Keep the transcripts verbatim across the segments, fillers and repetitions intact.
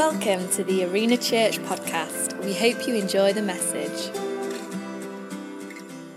Welcome to the Arena Church podcast. We hope you enjoy the message.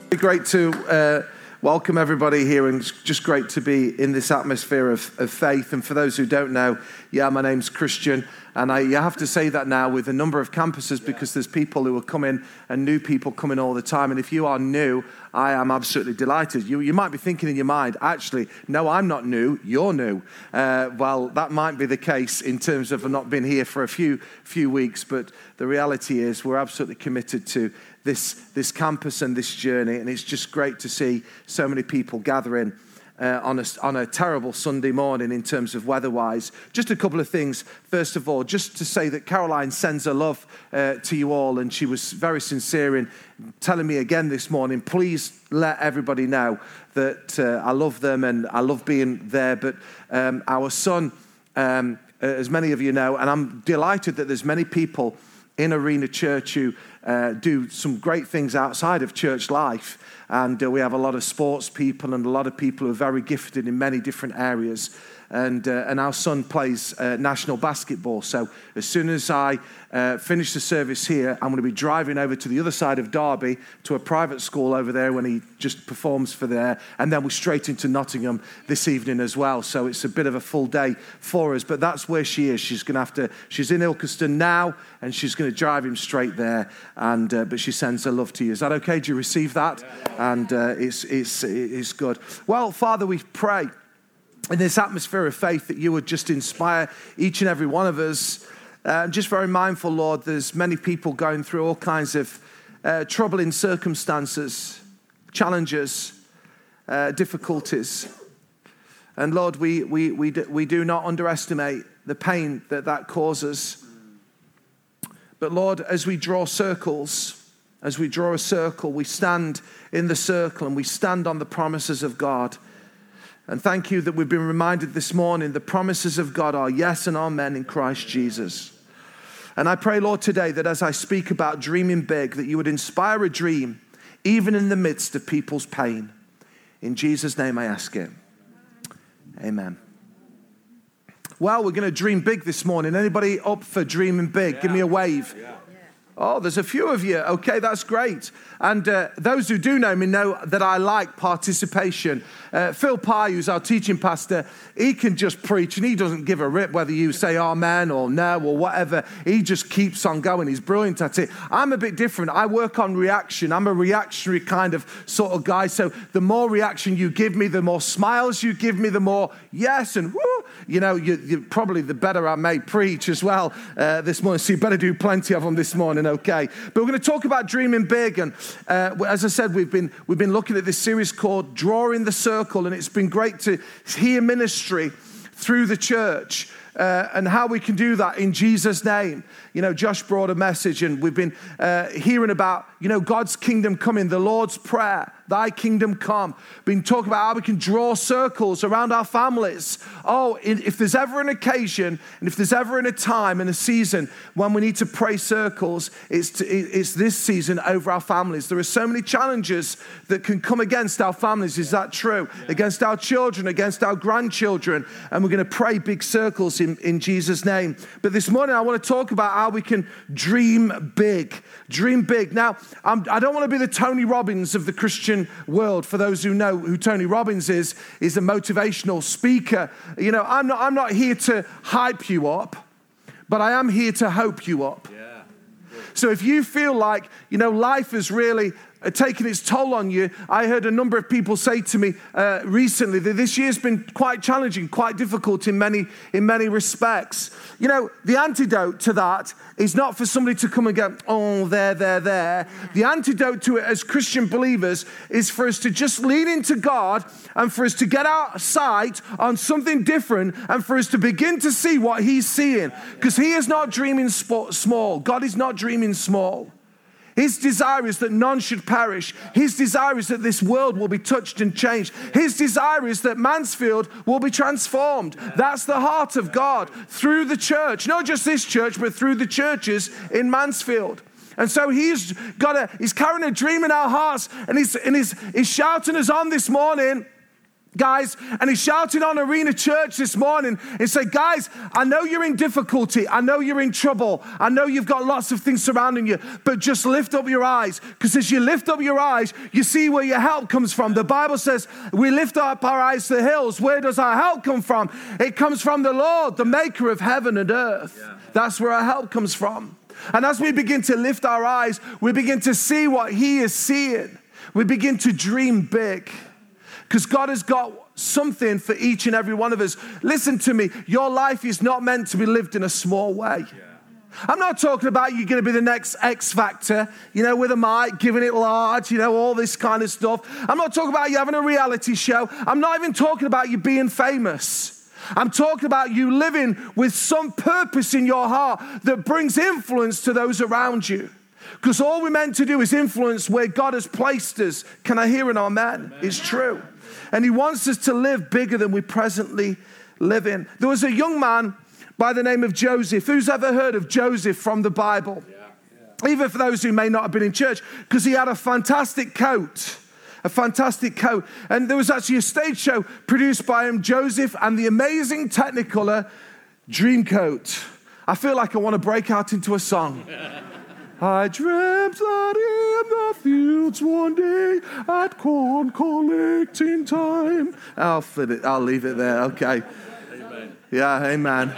Great to uh, welcome everybody here, and it's just great to be in this atmosphere of, of faith. And for those who don't know, yeah, my name's Kristian, and I you have to say that now with a number of campuses, because there's people who are coming and new people coming all the time. And if you are new, I am absolutely delighted. You you might be thinking in your mind, actually, no, I'm not new, you're new. Uh, well, that might be the case in terms of not being here for a few few weeks, but the reality is we're absolutely committed to this this campus and this journey, and it's just great to see so many people gathering uh, on a, on a terrible Sunday morning in terms of weather-wise. Just a couple of things. First of all, just to say that Caroline sends her love uh, to you all, and she was very sincere in telling me again this morning, please let everybody know that uh, I love them and I love being there, but um, our son, um, as many of you know, and I'm delighted that there's many people in Arena Church who uh, do some great things outside of church life. And uh, we have a lot of sports people and a lot of people who are very gifted in many different areas. And uh, and our son plays uh, national basketball. So as soon as I uh, finish the service here, I'm going to be driving over to the other side of Derby to a private school over there when he just performs for there. And then we're straight into Nottingham this evening as well. So it's a bit of a full day for us. But that's where she is. She's going to have to, she's in Ilkeston now, and she's going to drive him straight there. And uh, but she sends her love to you. Is that okay? Do you receive that? And uh, it's, it's, it's good. Well, Father, we pray in this atmosphere of faith that you would just inspire each and every one of us. I'm uh, just very mindful, Lord, there's many people going through all kinds of uh, troubling circumstances, challenges, uh, difficulties. And Lord, we, we, we, do, we do not underestimate the pain that that causes. But Lord, as we draw circles, as we draw a circle, we stand in the circle and we stand on the promises of God. And thank you that we've been reminded this morning the promises of God are yes and amen in Christ Jesus. And I pray, Lord, today that as I speak about dreaming big, that you would inspire a dream even in the midst of people's pain. In Jesus' name I ask it. Amen. Well, we're going to dream big this morning. Anybody up for dreaming big? Yeah. Give me a wave. Yeah. Oh, there's a few of you. Okay, that's great. And uh, those who do know me know that I like participation. Uh, Phil Pye, who's our teaching pastor, he can just preach, and he doesn't give a rip whether you say amen or no or whatever. He just keeps on going. He's brilliant at it. I'm a bit different. I work on reaction. I'm a reactionary kind of sort of guy. So the more reaction you give me, the more smiles you give me, the more yes and woo, you know, you, you probably the better I may preach as well uh, this morning. So you better do plenty of them this morning. Okay, but we're going to talk about dreaming big, and uh, as I said, we've been we've been looking at this series called Drawing the Circle, and it's been great to hear ministry through the church uh, and how we can do that in Jesus' name. You know, Josh brought a message, and we've been uh, hearing about you know God's kingdom coming, the Lord's Prayer, Thy kingdom come. Been talking about how we can draw circles around our families. Oh, if there's ever an occasion, and if there's ever in a time and a season when we need to pray circles, it's to, it's this season over our families. There are so many challenges that can come against our families. Is that true? Yeah. Against our children, against our grandchildren. And we're going to pray big circles in, in Jesus' name. But this morning, I want to talk about how we can dream big. Dream big. Now, I'm, I don't want to be the Tony Robbins of the Christian world. For those who know who Tony Robbins is, is a motivational speaker. You know, I'm not I'm not here to hype you up, but I am here to hope you up. Yeah. So if you feel like, you know, life is really taking its toll on you, I heard a number of people say to me uh, recently that this year's been quite challenging, quite difficult in many in many respects. You know, the antidote to that is not for somebody to come and go, oh, there, there, there. The antidote to it as Christian believers is for us to just lean into God and for us to get our sight on something different and for us to begin to see what he's seeing. Because he is not dreaming sp- small. God is not dreaming small. His desire is that none should perish. His desire is that this world will be touched and changed. His desire is that Mansfield will be transformed. That's the heart of God through the church. Not just this church, but through the churches in Mansfield. And so he's got a, he's carrying a dream in our hearts, and he's, and he's, he's shouting us on this morning guys, and he shouted on Arena Church this morning and said, guys, I know you're in difficulty. I know you're in trouble. I know you've got lots of things surrounding you, but just lift up your eyes, because as you lift up your eyes, you see where your help comes from. The Bible says we lift up our eyes to the hills. Where does our help come from? It comes from the Lord, the maker of heaven and earth. Yeah. That's where our help comes from. And as we begin to lift our eyes, we begin to see what he is seeing. We begin to dream big. Because God has got something for each and every one of us. Listen to me. Your life is not meant to be lived in a small way. Yeah. I'm not talking about you're going to be the next X Factor, you know, with a mic, giving it large, you know, all this kind of stuff. I'm not talking about you having a reality show. I'm not even talking about you being famous. I'm talking about you living with some purpose in your heart that brings influence to those around you. Because all we're meant to do is influence where God has placed us. Can I hear an amen? Amen. It's true. And he wants us to live bigger than we presently live in. There was a young man by the name of Joseph. Who's ever heard of Joseph from the Bible? Yeah. Yeah. Even for those who may not have been in church, because he had a fantastic coat. A fantastic coat. And there was actually a stage show produced by him, Joseph and the Amazing Technicolor Dreamcoat. I feel like I want to break out into a song. I dreamt that in the fields one day at corn collecting time. I'll fit it. I'll leave it there. Okay. Amen. Yeah, amen.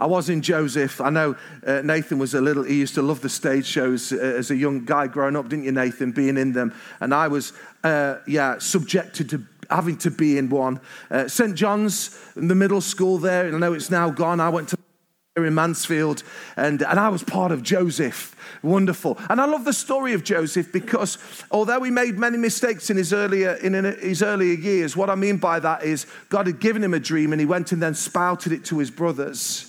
I was in Joseph. I know uh, Nathan was a little, he used to love the stage shows uh, as a young guy growing up, didn't you, Nathan, being in them? And I was, uh, yeah, subjected to having to be in one. Uh, Saint John's, in the middle school there, and I know it's now gone. I went to in Mansfield, and, and I was part of Joseph. Wonderful. And I love the story of Joseph, because although he made many mistakes in his earlier in his earlier years, what I mean by that is God had given him a dream and he went and then spouted it to his brothers.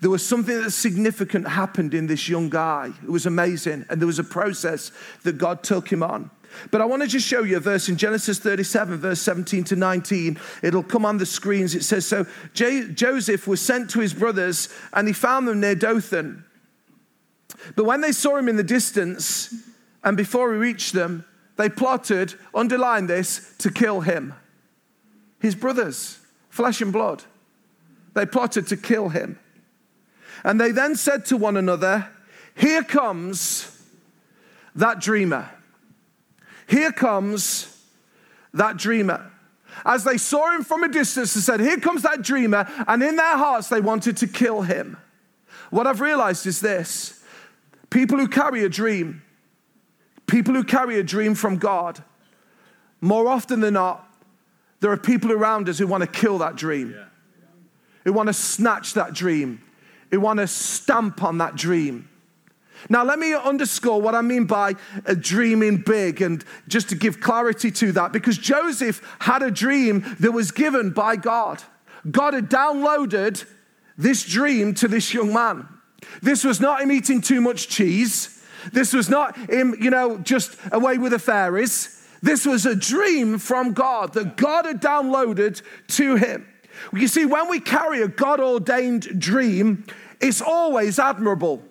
There was something that significant happened in this young guy. It was amazing, and there was a process that God took him on. But I want to just show you a verse in Genesis thirty-seven, verse seventeen to nineteen. It'll come on the screens. It says, so J- Joseph was sent to his brothers, and he found them near Dothan. But when they saw him in the distance, and before he reached them, they plotted, underline this, to kill him. His brothers, flesh and blood. They plotted to kill him. And they then said to one another, here comes that dreamer. Here comes that dreamer. As they saw him from a distance, they said, here comes that dreamer. And in their hearts, they wanted to kill him. What I've realized is this. People who carry a dream, people who carry a dream from God, more often than not, there are people around us who want to kill that dream, who want to snatch that dream, who want to stamp on that dream. Now, let me underscore what I mean by uh, dreaming big, and just to give clarity to that, because Joseph had a dream that was given by God. God had downloaded this dream to this young man. This was not him eating too much cheese. This was not him, you know, just away with the fairies. This was a dream from God that God had downloaded to him. You see, when we carry a God-ordained dream, it's always admirable.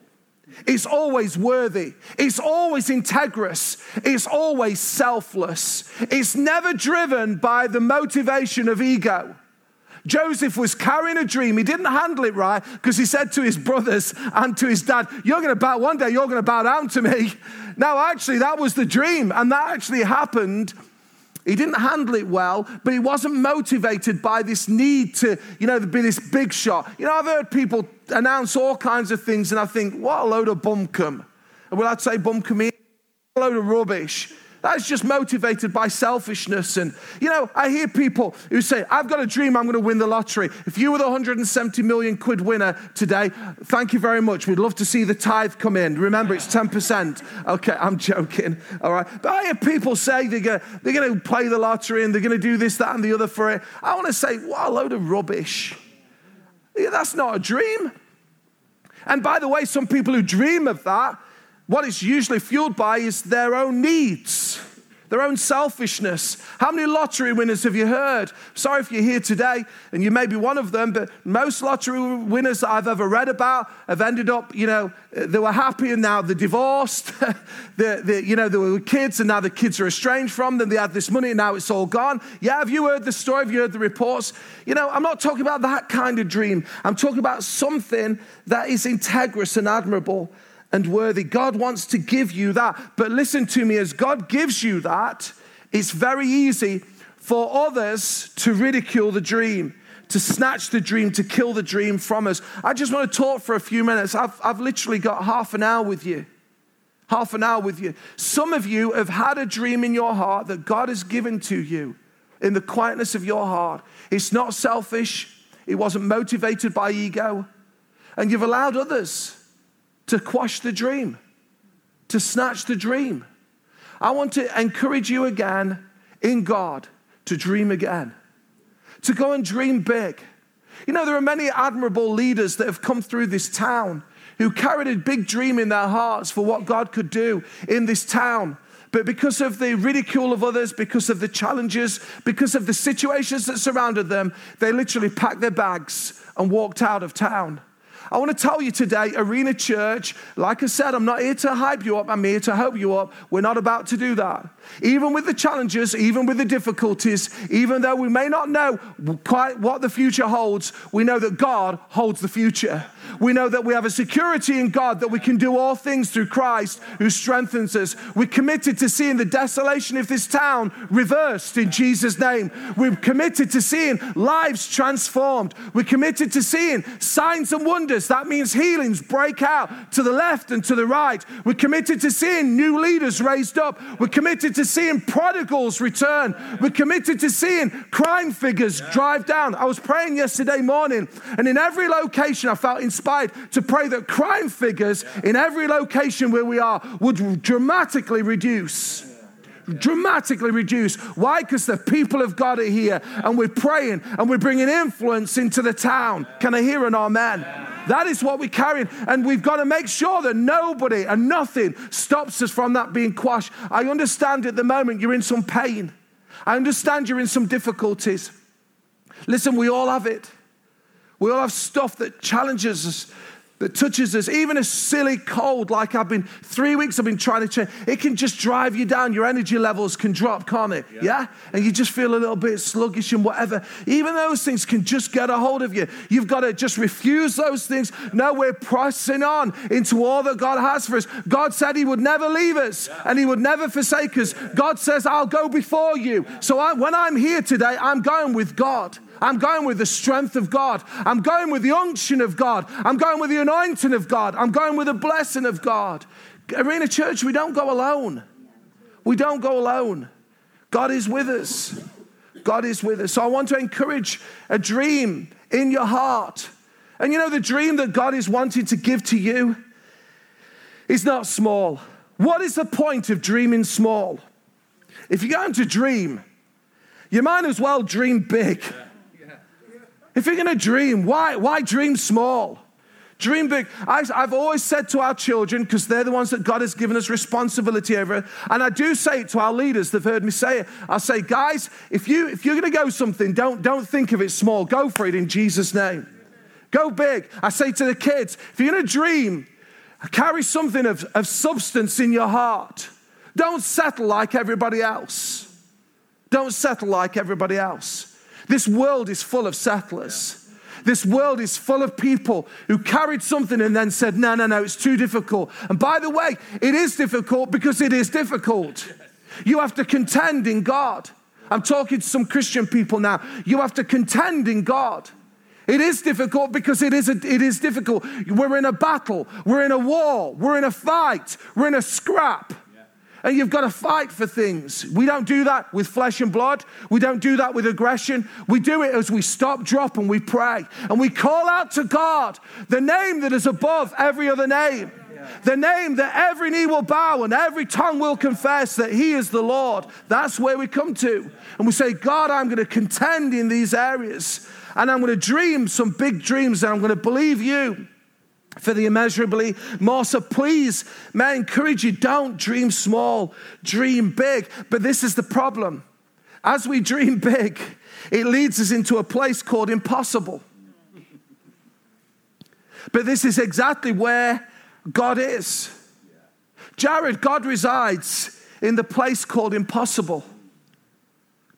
It's always worthy. It's always integrous. It's always selfless. It's never driven by the motivation of ego. Joseph was carrying a dream. He didn't handle it right, because he said to his brothers and to his dad, you're going to bow, one day you're going to bow down to me. No, actually, that was the dream, and that actually happened. He didn't handle it well, but he wasn't motivated by this need to, you know, be this big shot. You know, I've heard people announce all kinds of things, and I think, what a load of bumcum. And well, I'd say bumcum is a load of rubbish. That's just motivated by selfishness. And, you know, I hear people who say, I've got a dream I'm going to win the lottery. If you were the one hundred seventy million quid winner today, thank you very much. We'd love to see the tithe come in. Remember, it's ten percent. Okay, I'm joking. All right. But I hear people say they're going to, they're going to play the lottery and they're going to do this, that, and the other for it. I want to say, what a load of rubbish. Yeah, that's not a dream. And by the way, some people who dream of that, what it's usually fueled by is their own needs. their own selfishness. How many lottery winners have you heard? Sorry if you're here today and you may be one of them, but most lottery winners that I've ever read about have ended up, you know, they were happy and now they're divorced. they're, they're, you know, they were kids and now the kids are estranged from them. They had this money and now it's all gone. Yeah, have you heard the story? Have you heard the reports? You know, I'm not talking about that kind of dream. I'm talking about something that is integrous and admirable and worthy. God wants to give you that. But listen to me, as God gives you that, it's very easy for others to ridicule the dream, to snatch the dream, to kill the dream from us. I just want to talk for a few minutes. I've, I've literally got half an hour with you. Half an hour with you. Some of you have had a dream in your heart that God has given to you in the quietness of your heart. It's not selfish. It wasn't motivated by ego. And you've allowed others to quash the dream, to snatch the dream. I want to encourage you again in God to dream again, to go and dream big. You know, there are many admirable leaders that have come through this town who carried a big dream in their hearts for what God could do in this town. But because of the ridicule of others, because of the challenges, because of the situations that surrounded them, they literally packed their bags and walked out of town. I want to tell you today, Arena Church, like I said, I'm not here to hype you up. I'm here to help you up. We're not about to do that. Even with the challenges, even with the difficulties, even though we may not know quite what the future holds, we know that God holds the future. We know that we have a security in God, that we can do all things through Christ who strengthens us. We're committed to seeing the desolation of this town reversed in Jesus' name. We're committed to seeing lives transformed. We're committed to seeing signs and wonders. That means healings break out to the left and to the right. We're committed to seeing new leaders raised up. We're committed to seeing prodigals return. We're committed to seeing crime figures drive down. I was praying yesterday morning, and in every location I felt inspired to pray that crime figures in every location where we are would dramatically reduce. Dramatically reduce. Why? Because the people of God are here, and we're praying and we're bringing influence into the town. Can I hear an amen? That is what we're carrying, and we've got to make sure that nobody and nothing stops us from that being quashed. I understand at the moment you're in some pain. I understand you're in some difficulties. Listen, we all have it. We all have stuff that challenges us, that touches us. Even a silly cold, like I've been, three weeks I've been trying to change, it can just drive you down. Your energy levels can drop, can't it? Yeah. yeah? And you just feel a little bit sluggish and whatever. Even those things can just get a hold of you. You've got to just refuse those things. No, we're pressing on into all that God has for us. God said he would never leave us yeah. and he would never forsake us. Yeah. God says, I'll go before you. Yeah. So I, when I'm here today, I'm going with God. I'm going with the strength of God. I'm going with the unction of God. I'm going with the anointing of God. I'm going with the blessing of God. Arena Church, we don't go alone. We don't go alone. God is with us. God is with us. So I want to encourage a dream in your heart. And you know, the dream that God is wanting to give to you is not small. What is the point of dreaming small? If you're going to dream, you might as well dream big. Yeah. If you're going to dream, why, why dream small? Dream big. I, I've always said to our children, because they're the ones that God has given us responsibility over, and I do say it to our leaders. They've heard me say it. I say, guys, if, you, if you're going to go something, don't, don't think of it small. Go for it in Jesus' name. Go big. I say to the kids, if you're going to dream, carry something of, of substance in your heart. Don't settle like everybody else. Don't settle like everybody else. This world is full of settlers. Yeah. This world is full of people who carried something and then said, no, no, no, it's too difficult. And by the way, it is difficult because it is difficult. You have to contend in God. I'm talking to some Christian people now. You have to contend in God. It is difficult because it is a, it is difficult. We're in a battle. We're in a war. We're in a fight. We're in a scrap. And you've got to fight for things. We don't do that with flesh and blood. We don't do that with aggression. We do it as we stop, drop, and we pray. And we call out to God, the name that is above every other name. The name that every knee will bow and every tongue will confess that he is the Lord. That's where we come to. And we say, God, I'm going to contend in these areas. And I'm going to dream some big dreams. And I'm going to believe you for the immeasurably more. So please, may I encourage you, don't dream small, dream big. But this is the problem. As we dream big, it leads us into a place called impossible. But this is exactly where God is. Jared, God resides in the place called impossible.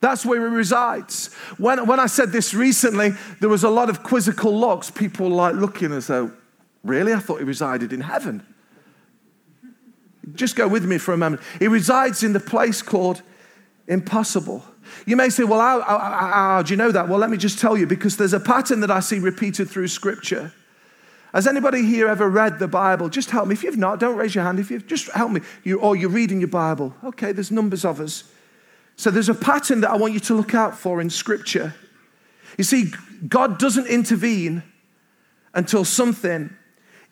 That's where he resides. When, when I said this recently, there was a lot of quizzical looks. People like looking as though, really? I thought he resided in heaven. Just go with me for a moment. He resides in the place called impossible. You may say, well, how, how, how do you know that? Well, let me just tell you, because there's a pattern that I see repeated through Scripture. Has anybody here ever read the Bible? Just help me. If you've not, don't raise your hand. If you've, just help me. You, or you're reading your Bible. Okay, there's numbers of us. So there's a pattern that I want you to look out for in Scripture. You see, God doesn't intervene until something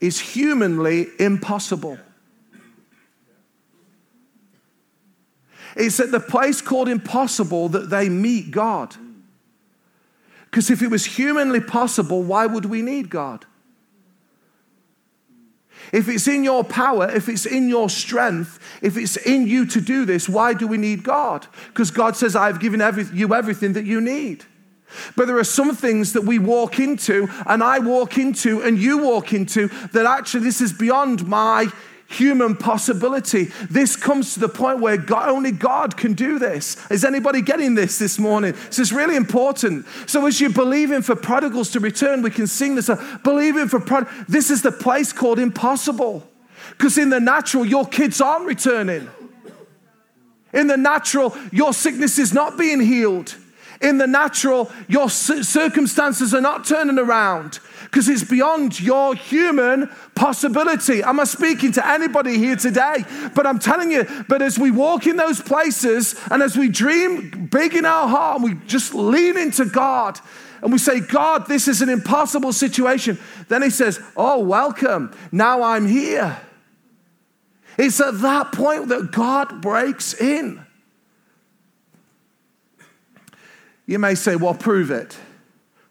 is humanly impossible. It's at the place called impossible that they meet God. Because if it was humanly possible, why would we need God? If it's in your power, if it's in your strength, if it's in you to do this, why do we need God? Because God says, I've given every, you everything that you need. But there are some things that we walk into, and I walk into, and you walk into, that actually this is beyond my human possibility. This comes to the point where God, only God can do this. Is anybody getting this this morning? This is really important. So as you're believing for prodigals to return, we can sing this. Believing for prodigals. This is the place called impossible. Because in the natural, your kids aren't returning. In the natural, your sickness is not being healed. In the natural, your circumstances are not turning around because it's beyond your human possibility. Am I speaking to anybody here today? But I'm telling you, but as we walk in those places and as we dream big in our heart, we just lean into God and we say, God, this is an impossible situation. Then he says, oh, welcome. Now I'm here. It's at that point that God breaks in. You may say, well, prove it.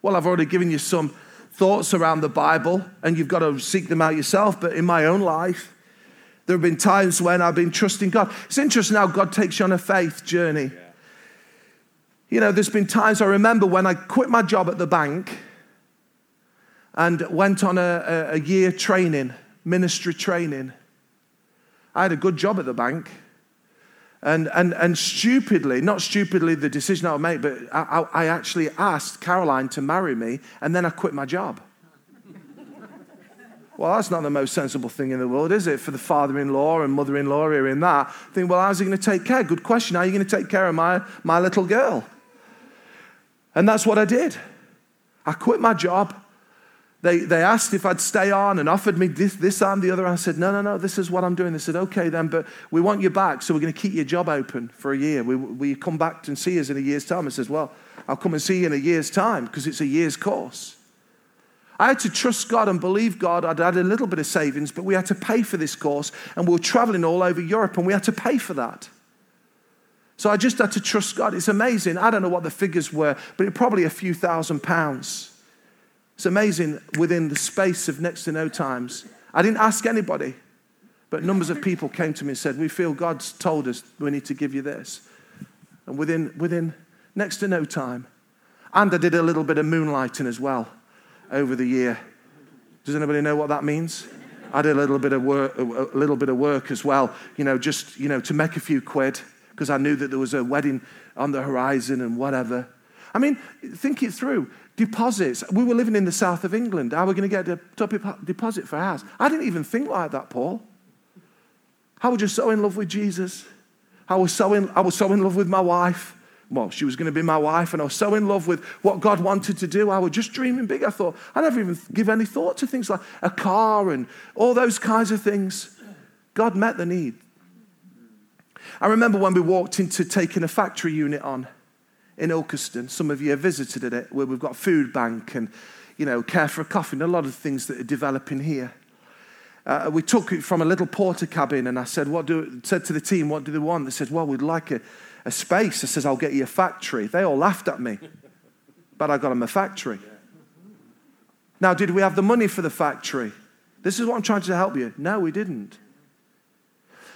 Well, I've already given you some thoughts around the Bible, and you've got to seek them out yourself. But in my own life, there have been times when I've been trusting God. It's interesting how God takes you on a faith journey. Yeah. You know, there's been times I remember when I quit my job at the bank and went on a, a year training, ministry training. I had a good job at the bank. And and and stupidly, not stupidly the decision I would make, but I, I actually asked Caroline to marry me, and then I quit my job. Well, that's not the most sensible thing in the world, is it? For the father-in-law and mother-in-law hearing that, I think, well, how's he going to take care? Good question. How are you going to take care of my, my little girl? And that's what I did. I quit my job. They they asked if I'd stay on and offered me this, this and the other. I said, no, no, no, this is what I'm doing. They said, okay then, but we want you back, so we're going to keep your job open for a year. We we come back and see us in a year's time. I said, well, I'll come and see you in a year's time because it's a year's course. I had to trust God and believe God. I'd had a little bit of savings, but we had to pay for this course, and we were traveling all over Europe, and we had to pay for that. So I just had to trust God. It's amazing. I don't know what the figures were, but it probably a few thousand pounds. It's amazing within the space of next to no times. I didn't ask anybody, but numbers of people came to me and said, we feel God's told us we need to give you this. And within within next to no time. And I did a little bit of moonlighting as well over the year. Does anybody know what that means? I did a little bit of work, a little bit of work as well, you know, just, you know, to make a few quid because I knew that there was a wedding on the horizon and whatever. I mean, think it through. Deposits. We were living in the south of England. How are we going to get a deposit for a house? I didn't even think like that, Paul. I was just so in love with Jesus. I was so in, I was so in love with my wife. Well, she was going to be my wife, and I was so in love with what God wanted to do. I was just dreaming big. I thought, I never even give any thought to things like a car and all those kinds of things. God met the need. I remember when we walked into taking a factory unit on in Ilkeston. Some of you have visited it, where we've got food bank and, you know, care for a coffin, a lot of things that are developing here. Uh, we took it from a little porter cabin, and I said, "What do?" Said to the team, "What do they want?" They said, "Well, we'd like a, a space." I says, "I'll get you a factory." They all laughed at me, but I got them a factory. Now, did we have the money for the factory? This is what I'm trying to help you. No, we didn't.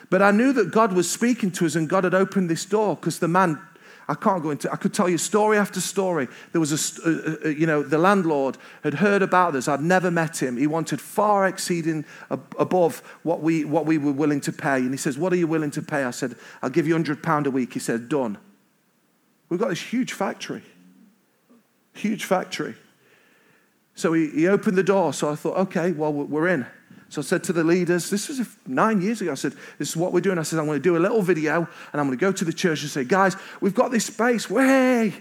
But I knew that God was speaking to us and God had opened this door because the man, I can't go into, I could tell you story after story. There was a, you know, the landlord had heard about this. I'd never met him. He wanted far exceeding above what we what we were willing to pay. And he says, what are you willing to pay? I said, I'll give you one hundred pounds a week. He said, done. We've got this huge factory, huge factory. So he, he opened the door. So I thought, okay, well, we're in. So I said to the leaders, this was nine years ago. I said, this is what we're doing. I said, I'm going to do a little video and I'm going to go to the church and say, guys, we've got this space. Way!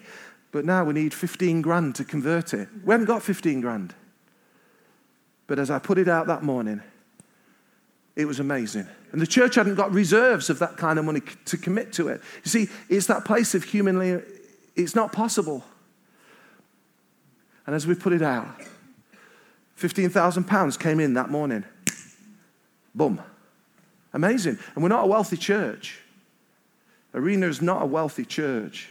But now we need fifteen grand to convert it. We haven't got fifteen grand. But as I put it out that morning, it was amazing. And the church hadn't got reserves of that kind of money to commit to it. You see, it's that place of humanly, it's not possible. And as we put it out, fifteen thousand pounds came in that morning. Boom. Amazing. And we're not a wealthy church. Arena is not a wealthy church.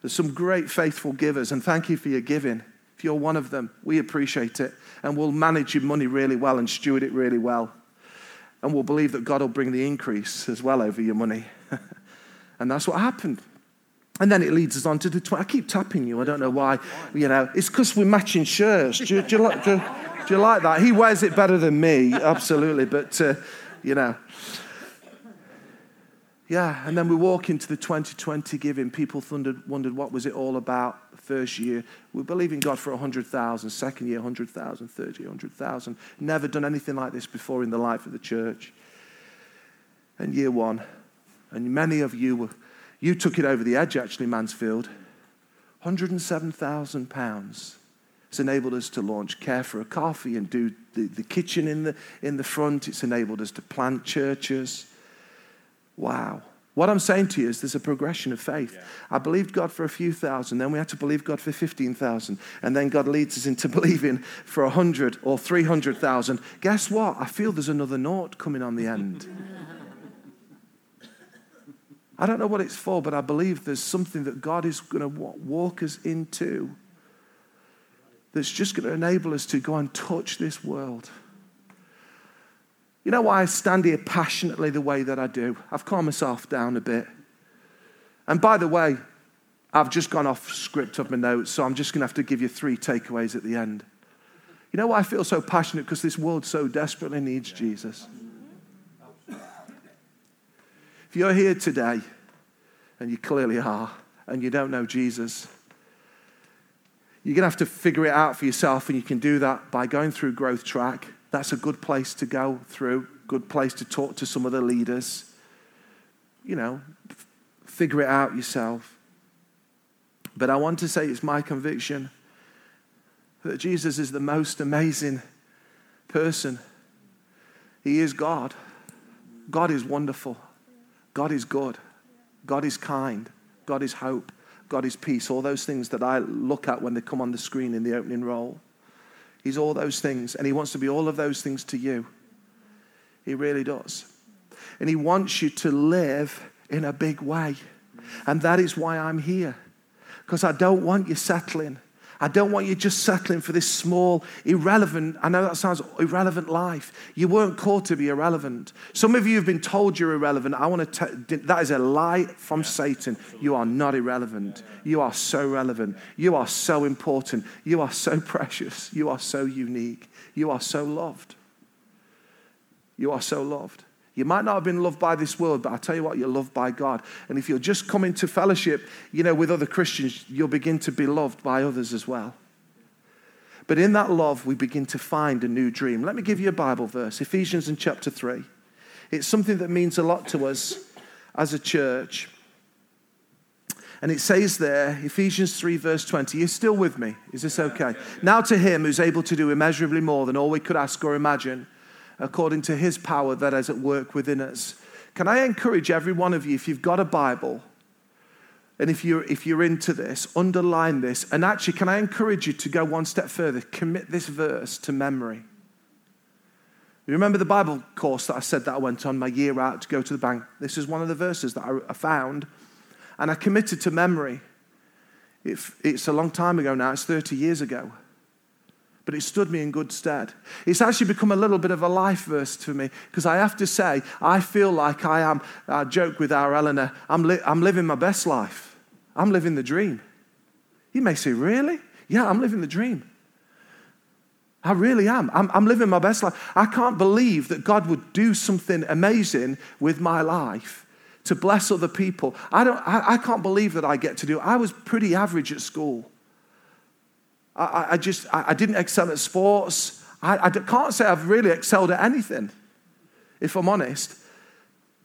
There's some great faithful givers, and thank you for your giving. If you're one of them, we appreciate it. And we'll manage your money really well and steward it really well. And we'll believe that God will bring the increase as well over your money. And that's what happened. And then it leads us on to the twenty. I keep tapping you. I don't know why. You know, it's because we're matching shirts. Do you, do, you like, do, do you like that? He wears it better than me, absolutely. But, uh, you know. Yeah, and then we walk into the twenty twenty giving. People thundered, wondered, what was it all about? First year, we're believing God for one hundred thousand. Second year, one hundred thousand. Third year, one hundred thousand. Never done anything like this before in the life of the church. And year one. And many of you were... You took it over the edge, actually, Mansfield. one hundred seven thousand pounds has enabled us to launch Care for a Coffee and do the, the kitchen in the, in the front. It's enabled us to plant churches. Wow. What I'm saying to you is there's a progression of faith. Yeah. I believed God for a few thousand. Then we had to believe God for fifteen thousand. And then God leads us into believing for one hundred or three hundred thousand. Guess what? I feel there's another nought coming on the end. I don't know what it's for, but I believe there's something that God is going to walk us into that's just going to enable us to go and touch this world. You know why I stand here passionately the way that I do? I've calmed myself down a bit. And by the way, I've just gone off script of my notes, so I'm just going to have to give you three takeaways at the end. You know why I feel so passionate? Because this world so desperately needs Jesus. If you're here today, and you clearly are, and you don't know Jesus, you're going to have to figure it out for yourself, and you can do that by going through Growth Track. That's a good place to go through, good place to talk to some of the leaders. You know, f- figure it out yourself. But I want to say it's my conviction that Jesus is the most amazing person. He is God. God is wonderful. God is good. God is kind. God is hope. God is peace. All those things that I look at when they come on the screen in the opening roll. He's all those things, and he wants to be all of those things to you. He really does. And he wants you to live in a big way. And that is why I'm here. Because I don't want you settling. I don't want you just settling for this small, irrelevant, I know that sounds irrelevant life. You weren't called to be irrelevant. Some of you have been told you're irrelevant. I want to t- that is a lie from yeah, Satan. Absolutely. You are not irrelevant. Yeah, yeah. You are so relevant. Yeah. You are so important. You are so precious. You are so unique. You are so loved. You are so loved. You might not have been loved by this world, but I tell you what, you're loved by God. And if you'll just come into fellowship, you know, with other Christians, you'll begin to be loved by others as well. But in that love, we begin to find a new dream. Let me give you a Bible verse, Ephesians in chapter three. It's something that means a lot to us as a church. And it says there, Ephesians three, verse twenty, you're still with me? Is this okay? Yeah, yeah, yeah. Now to him who's able to do immeasurably more than all we could ask or imagine, according to his power that is at work within us. Can I encourage every one of you, if you've got a Bible, and if you're, if you're into this, underline this. And actually, can I encourage you to go one step further? Commit this verse to memory. You remember the Bible course that I said that I went on my year out to go to the bank? This is one of the verses that I, I found, and I committed to memory. It, it's a long time ago now. It's thirty years ago. but it stood me in good stead. It's actually become a little bit of a life verse to me, because I have to say, I feel like I am, I joke with our Eleanor, I'm, li- I'm living my best life. I'm living the dream. You may say, really? Yeah, I'm living the dream. I really am. I'm, I'm living my best life. I can't believe that God would do something amazing with my life to bless other people. I don't. I, I can't believe that I get to do it. I was pretty average at school. I, I just, I didn't excel at sports. I, I can't say I've really excelled at anything, if I'm honest.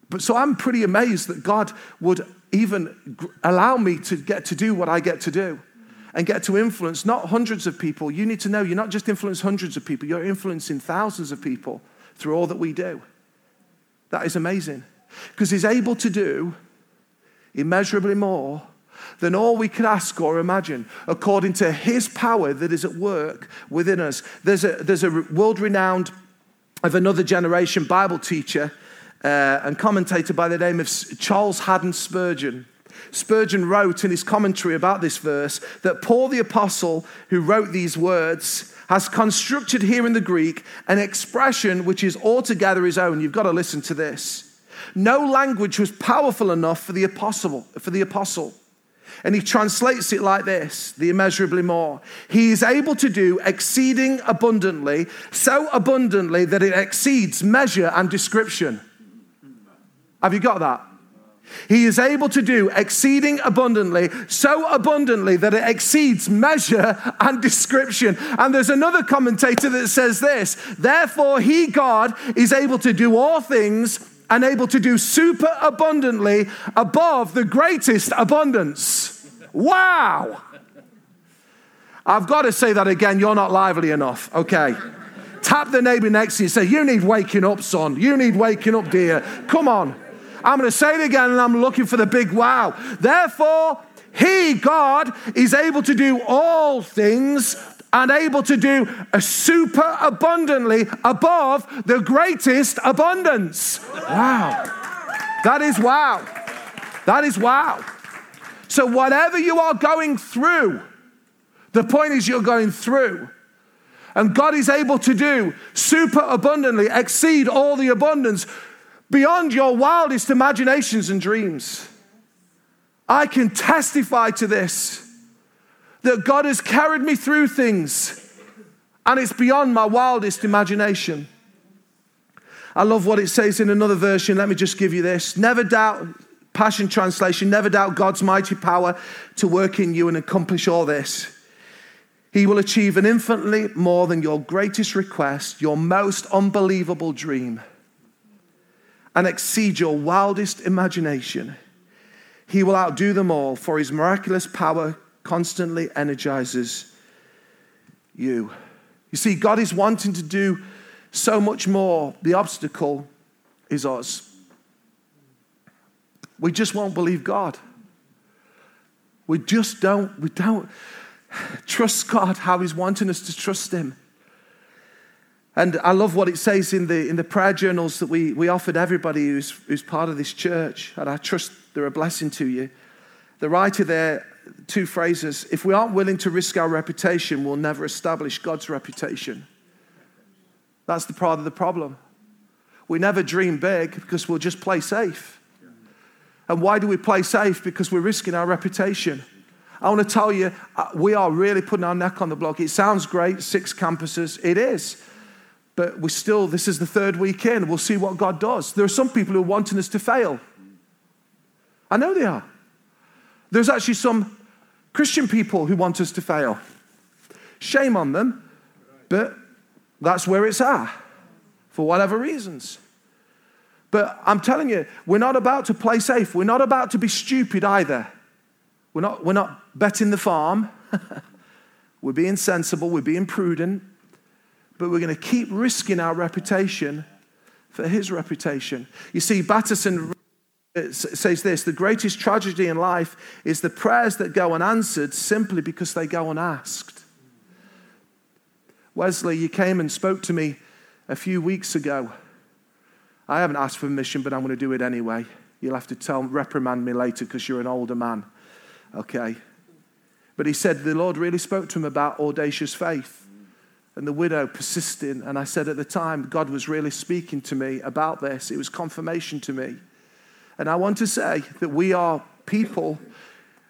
But so I'm pretty amazed that God would even allow me to get to do what I get to do and get to influence not hundreds of people. You need to know you're not just influencing hundreds of people, you're influencing thousands of people through all that we do. That is amazing. Because he's able to do immeasurably more than all we could ask or imagine, according to his power that is at work within us. There's a there's a world-renowned, of another generation, Bible teacher uh, and commentator by the name of Charles Haddon Spurgeon. Spurgeon wrote in his commentary about this verse that Paul the Apostle, who wrote these words, has constructed here in the Greek an expression which is altogether his own. You've got to listen to this. No language was powerful enough for the apostle, for the apostle. And he translates it like this, the immeasurably more. He is able to do exceeding abundantly, so abundantly that it exceeds measure and description. Have you got that? He is able to do exceeding abundantly, so abundantly that it exceeds measure and description. And there's another commentator that says this, therefore he, God, is able to do all things and able to do super abundantly above the greatest abundance. Wow. I've got to say that again. You're not lively enough. Okay. Tap the neighbor next to you and say, you need waking up, son. You need waking up, dear. Come on. I'm going to say it again, and I'm looking for the big wow. Therefore, he, God, is able to do all things and able to do a super abundantly above the greatest abundance. Wow. That is wow. That is wow. So whatever you are going through, the point is you're going through. And God is able to do super abundantly, exceed all the abundance beyond your wildest imaginations and dreams. I can testify to this, that God has carried me through things and it's beyond my wildest imagination. I love what it says in another version. Let me just give you this. Never doubt, Passion Translation, never doubt God's mighty power to work in you and accomplish all this. He will achieve an infinitely more than your greatest request, your most unbelievable dream, and exceed your wildest imagination. He will outdo them all, for his miraculous power constantly energizes you. You see, God is wanting to do so much more. The obstacle is us. We just won't believe God. We just don't, we don't trust God how he's wanting us to trust him. And I love what it says in the in the prayer journals that we, we offered everybody who's, who's part of this church. And I trust they're a blessing to you. The writer there, two phrases. If we aren't willing to risk our reputation, we'll never establish God's reputation. That's the part of the problem. We never dream big because we'll just play safe. And why do we play safe? Because we're risking our reputation. I want to tell you, we are really putting our neck on the block. It sounds great, six campuses. It is. But we still, this is the third week in. We'll see what God does. There are some people who are wanting us to fail. I know they are. There's actually some Christian people who want us to fail. Shame on them, but that's where it's at, for whatever reasons. But I'm telling you, we're not about to play safe. We're not about to be stupid either. We're not, we're not betting the farm. We're being sensible. We're being prudent. But we're going to keep risking our reputation for his reputation. You see, Batterson says this, the greatest tragedy in life is the prayers that go unanswered simply because they go unasked. Wesley, you came and spoke to me a few weeks ago. I haven't asked for permission, but I'm going to do it anyway. You'll have to tell, reprimand me later because you're an older man. Okay. But he said the Lord really spoke to him about audacious faith. and the widow persisting. And I said at the time, God was really speaking to me about this. It was confirmation to me. And I want to say that we are people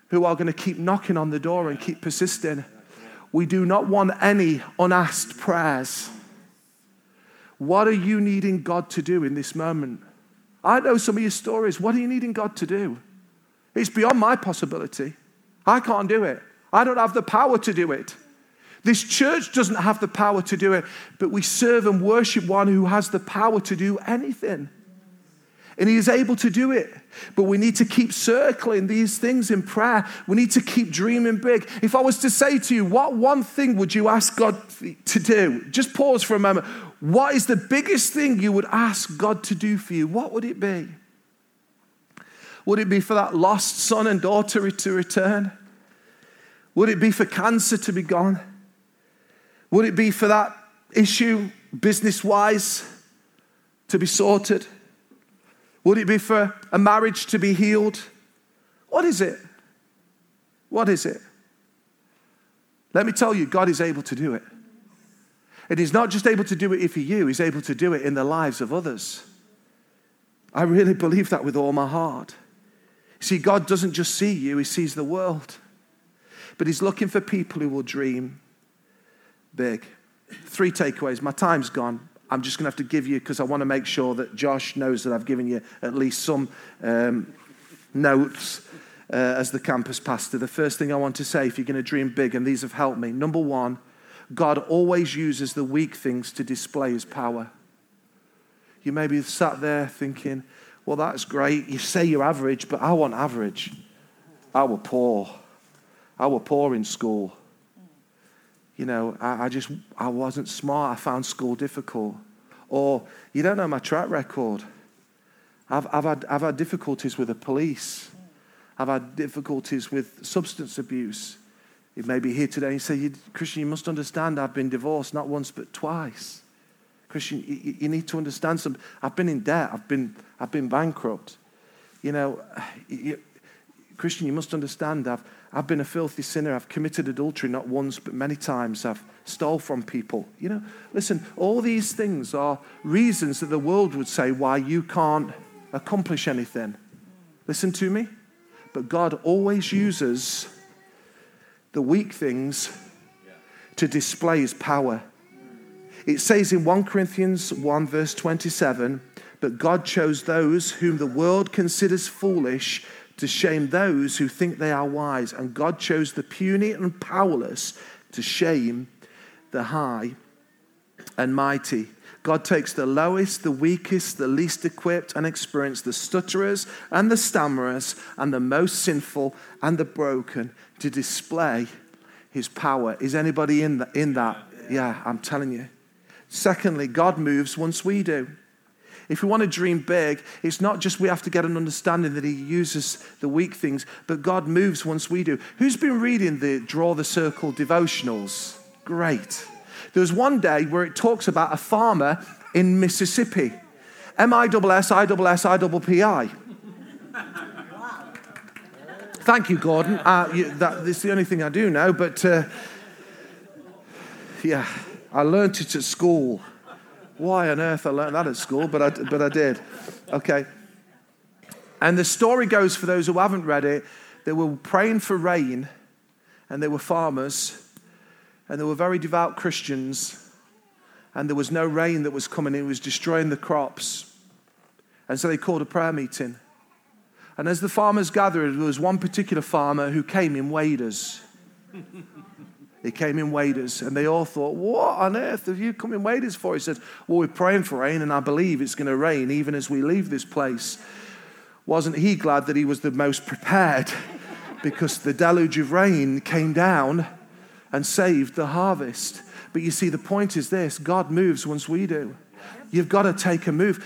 who are going to keep knocking on the door and keep persisting. We do not want any unasked prayers. What are you needing God to do in this moment? I know some of your stories. What are you needing God to do? It's beyond my possibility. I can't do it. I don't have the power to do it. This church doesn't have the power to do it, but we serve and worship one who has the power to do anything. And he is able to do it. But we need to keep circling these things in prayer. We need to keep dreaming big. If I was to say to you, what one thing would you ask God to do? Just pause for a moment. What is the biggest thing you would ask God to do for you? What would it be? Would it be for that lost son and daughter to return? Would it be for cancer to be gone? Would it be for that issue, business-wise, to be sorted? Would it be for a marriage to be healed? What is it? What is it? Let me tell you, God is able to do it. And he's not just able to do it for you, he's able to do it in the lives of others. I really believe that with all my heart. See, God doesn't just see you, he sees the world. But he's looking for people who will dream big. Three takeaways. My time's gone. I'm just going to have to give you, because I want to make sure that Josh knows that I've given you at least some um, notes uh, as the campus pastor. The first thing I want to say, if you're going to dream big, and these have helped me. Number one, God always uses the weak things to display his power. You may be sat there thinking, well, that's great. You say you're average, but I want average. I were poor. I were poor in school. You know, I, I just, I wasn't smart. I found school difficult. Or, you don't know my track record. I've, I've, had, I've had difficulties with the police. I've had difficulties with substance abuse. It may be here today and say, you, Kristian, you must understand I've been divorced not once but twice. Kristian, you, you need to understand something. I've been in debt. I've been, I've been bankrupt. You know, you, Kristian, you must understand I've, I've been a filthy sinner. I've committed adultery not once but many times. I've stole from people. You know, listen, all these things are reasons that the world would say why you can't accomplish anything. Listen to me. But God always uses the weak things to display his power. It says in First Corinthians one verse twenty-seven, but God chose those whom the world considers foolish to shame those who think they are wise. And God chose the puny and powerless to shame the high and mighty. God takes the lowest, the weakest, the least equipped and experienced, the stutterers and the stammerers and the most sinful and the broken to display his power. Is anybody in, the, in that? Yeah, I'm telling you. Secondly, God moves once we do. If we want to dream big, it's not just we have to get an understanding that he uses the weak things, but God moves once we do. Who's been reading the Draw the Circle devotionals? Great. There was one day where it talks about a farmer in Mississippi. M I S S I S S I P P I. Thank you, Gordon. Uh, you, that, that's the only thing I do know, but uh, yeah, I learnt it at school. Why on earth I learned that at school, but I, but I did. Okay. And the story goes, for those who haven't read it, they were praying for rain, and they were farmers, and they were very devout Christians, and there was no rain that was coming. It was destroying the crops. And so they called a prayer meeting. And as the farmers gathered, there was one particular farmer who came in waders. He came in waders, and they all thought, what on earth have you come in waders for? He said, well, we're praying for rain, and I believe it's going to rain even as we leave this place. Wasn't he glad that he was the most prepared, because the deluge of rain came down and saved the harvest. But you see, the point is this, God moves once we do. You've got to take a move.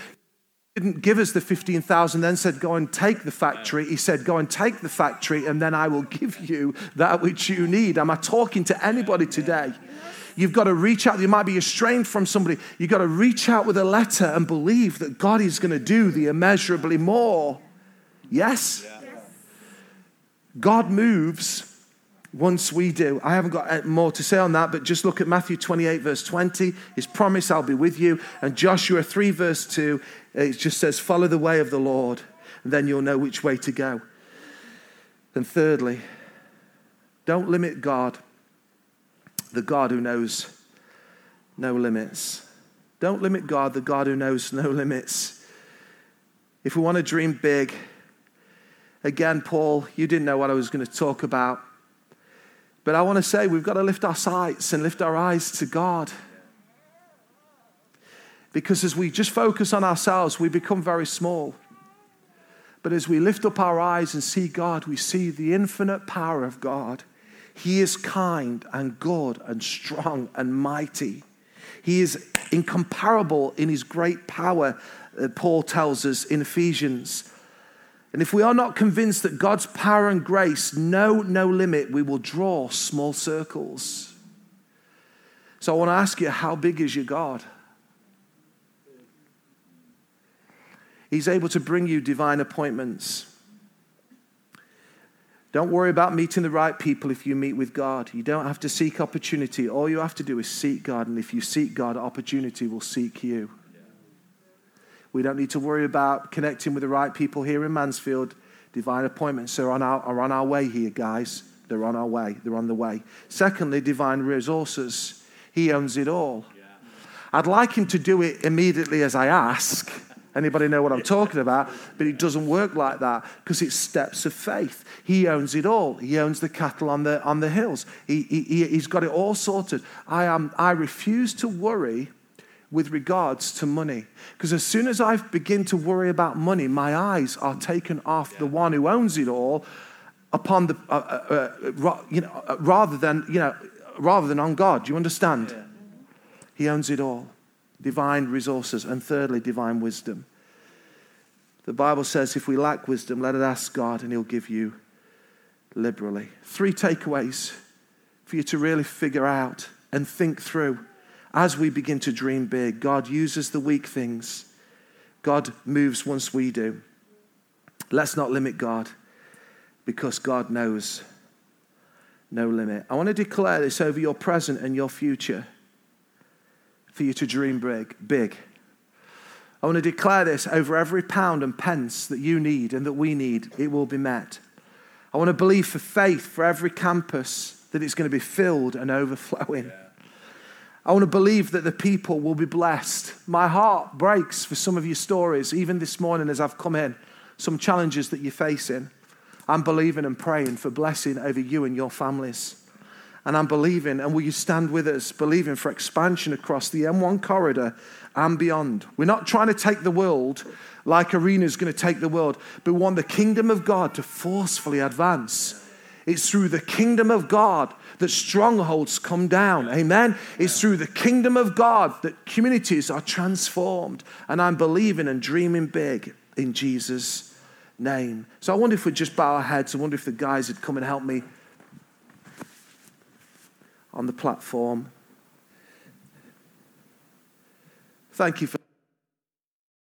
He didn't give us the fifteen thousand, then said, go and take the factory. He said, go and take the factory, and then I will give you that which you need. Am I talking to anybody today? You've got to reach out. You might be estranged from somebody. You've got to reach out with a letter and believe that God is going to do the immeasurably more. Yes? Yes. God moves once we do. I haven't got more to say on that, but just look at Matthew twenty-eight, verse twenty. His promise, I'll be with you. And Joshua three, verse two, it just says, follow the way of the Lord, and then you'll know which way to go. And thirdly, don't limit God, the God who knows no limits. Don't limit God, the God who knows no limits. If we want to dream big, again, Paul, you didn't know what I was going to talk about. But I want to say we've got to lift our sights and lift our eyes to God. Because as we just focus on ourselves, we become very small. But as we lift up our eyes and see God, we see the infinite power of God. He is kind and good and strong and mighty. He is incomparable in his great power, Paul tells us in Ephesians. And if we are not convinced that God's power and grace know no limit, we will draw small circles. So I want to ask you, how big is your God? He's able to bring you divine appointments. Don't worry about meeting the right people if you meet with God. You don't have to seek opportunity. All you have to do is seek God. And if you seek God, opportunity will seek you. We don't need to worry about connecting with the right people here in Mansfield. Divine appointments are on our, are on our way here, guys. They're on our way. They're on the way. Secondly, divine resources. He owns it all. I'd like him to do it immediately as I ask. Anybody know what I'm talking about? But it doesn't work like that because it's steps of faith. He owns it all. He owns the cattle on the on the hills. He, he, he's got it all sorted. I am. I refuse to worry with regards to money because as soon as I begin to worry about money, my eyes are taken off yeah. the one who owns it all, upon the uh, uh, uh, you know rather than you know rather than on God. Do you understand? Yeah. He owns it all. Divine resources, and thirdly, divine wisdom. The Bible says if we lack wisdom, let it ask God and he'll give you liberally. Three takeaways for you to really figure out and think through as we begin to dream big. God uses the weak things. God moves once we do. Let's not limit God because God knows no limit. I want to declare this over your present and your future. For you to dream big, big. I want to declare this over every pound and pence that you need and that we need. It will be met. I want to believe for faith for every campus that it's going to be filled and overflowing. Yeah. I want to believe that the people will be blessed. My heart breaks for some of your stories, even this morning as I've come in, some challenges that you're facing. I'm believing and praying for blessing over you and your families. And I'm believing, and will you stand with us, believing for expansion across the M one corridor and beyond. We're not trying to take the world like Arena is going to take the world, but we want the kingdom of God to forcefully advance. It's through the kingdom of God that strongholds come down. Amen? It's through the kingdom of God that communities are transformed. And I'm believing and dreaming big in Jesus' name. So I wonder if we'd just bow our heads. I wonder if the guys would come and help me on the platform. Thank you for